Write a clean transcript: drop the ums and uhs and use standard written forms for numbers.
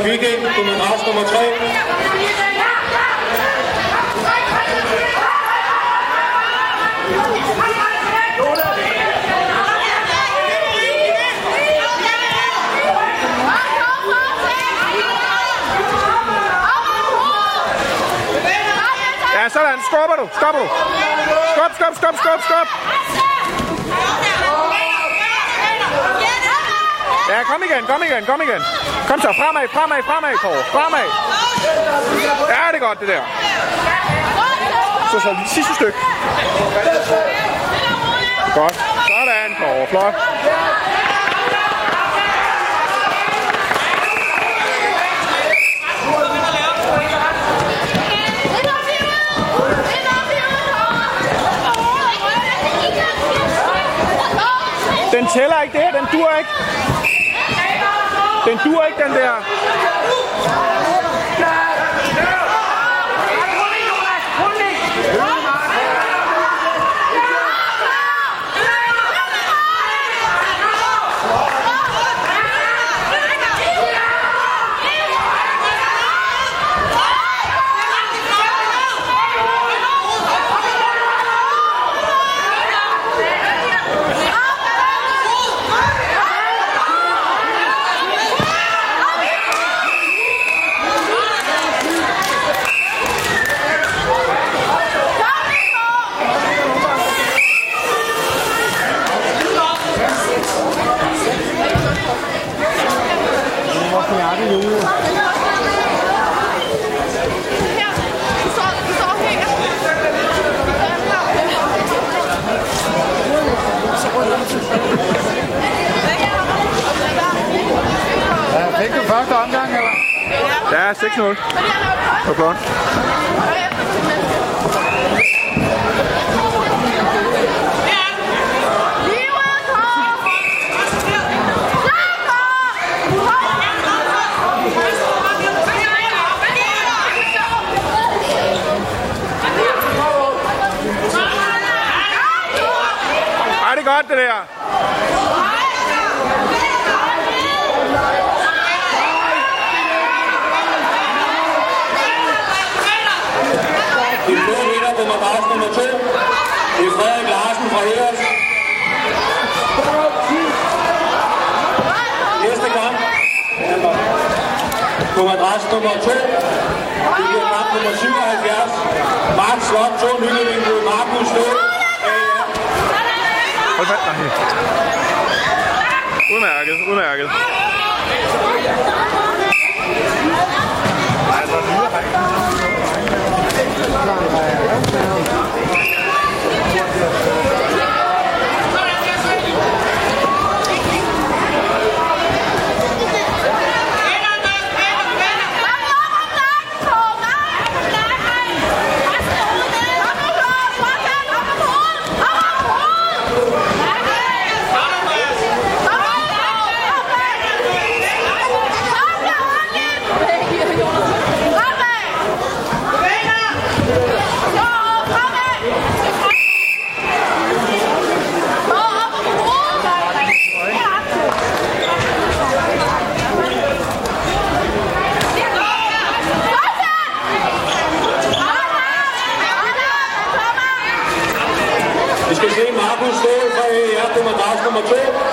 i weekenden, det er race nummer 3. Ja, sådan. Stopper du. Stopper du. Stop. Ja, kom igen. Kom så, fremad, Kåre. Fremad. Ja, det er godt, det der. Så sidste stykke. Godt. Sådan, Kåre. Flot. Den tæller ikke det her, den dur ikke. Den dur ikke, den der. Ja, 6-0. Og blot. Ej, det er godt, det der. Det er Frederik Larsen fra Heres. Næste kamp. På madras nummer 2. Det bliver kamp nummer 77. Mark Slot, Tom Hyldeling mod Markus Løb. Udmærket. Markus Ståhl fra ER på madras nummer 2.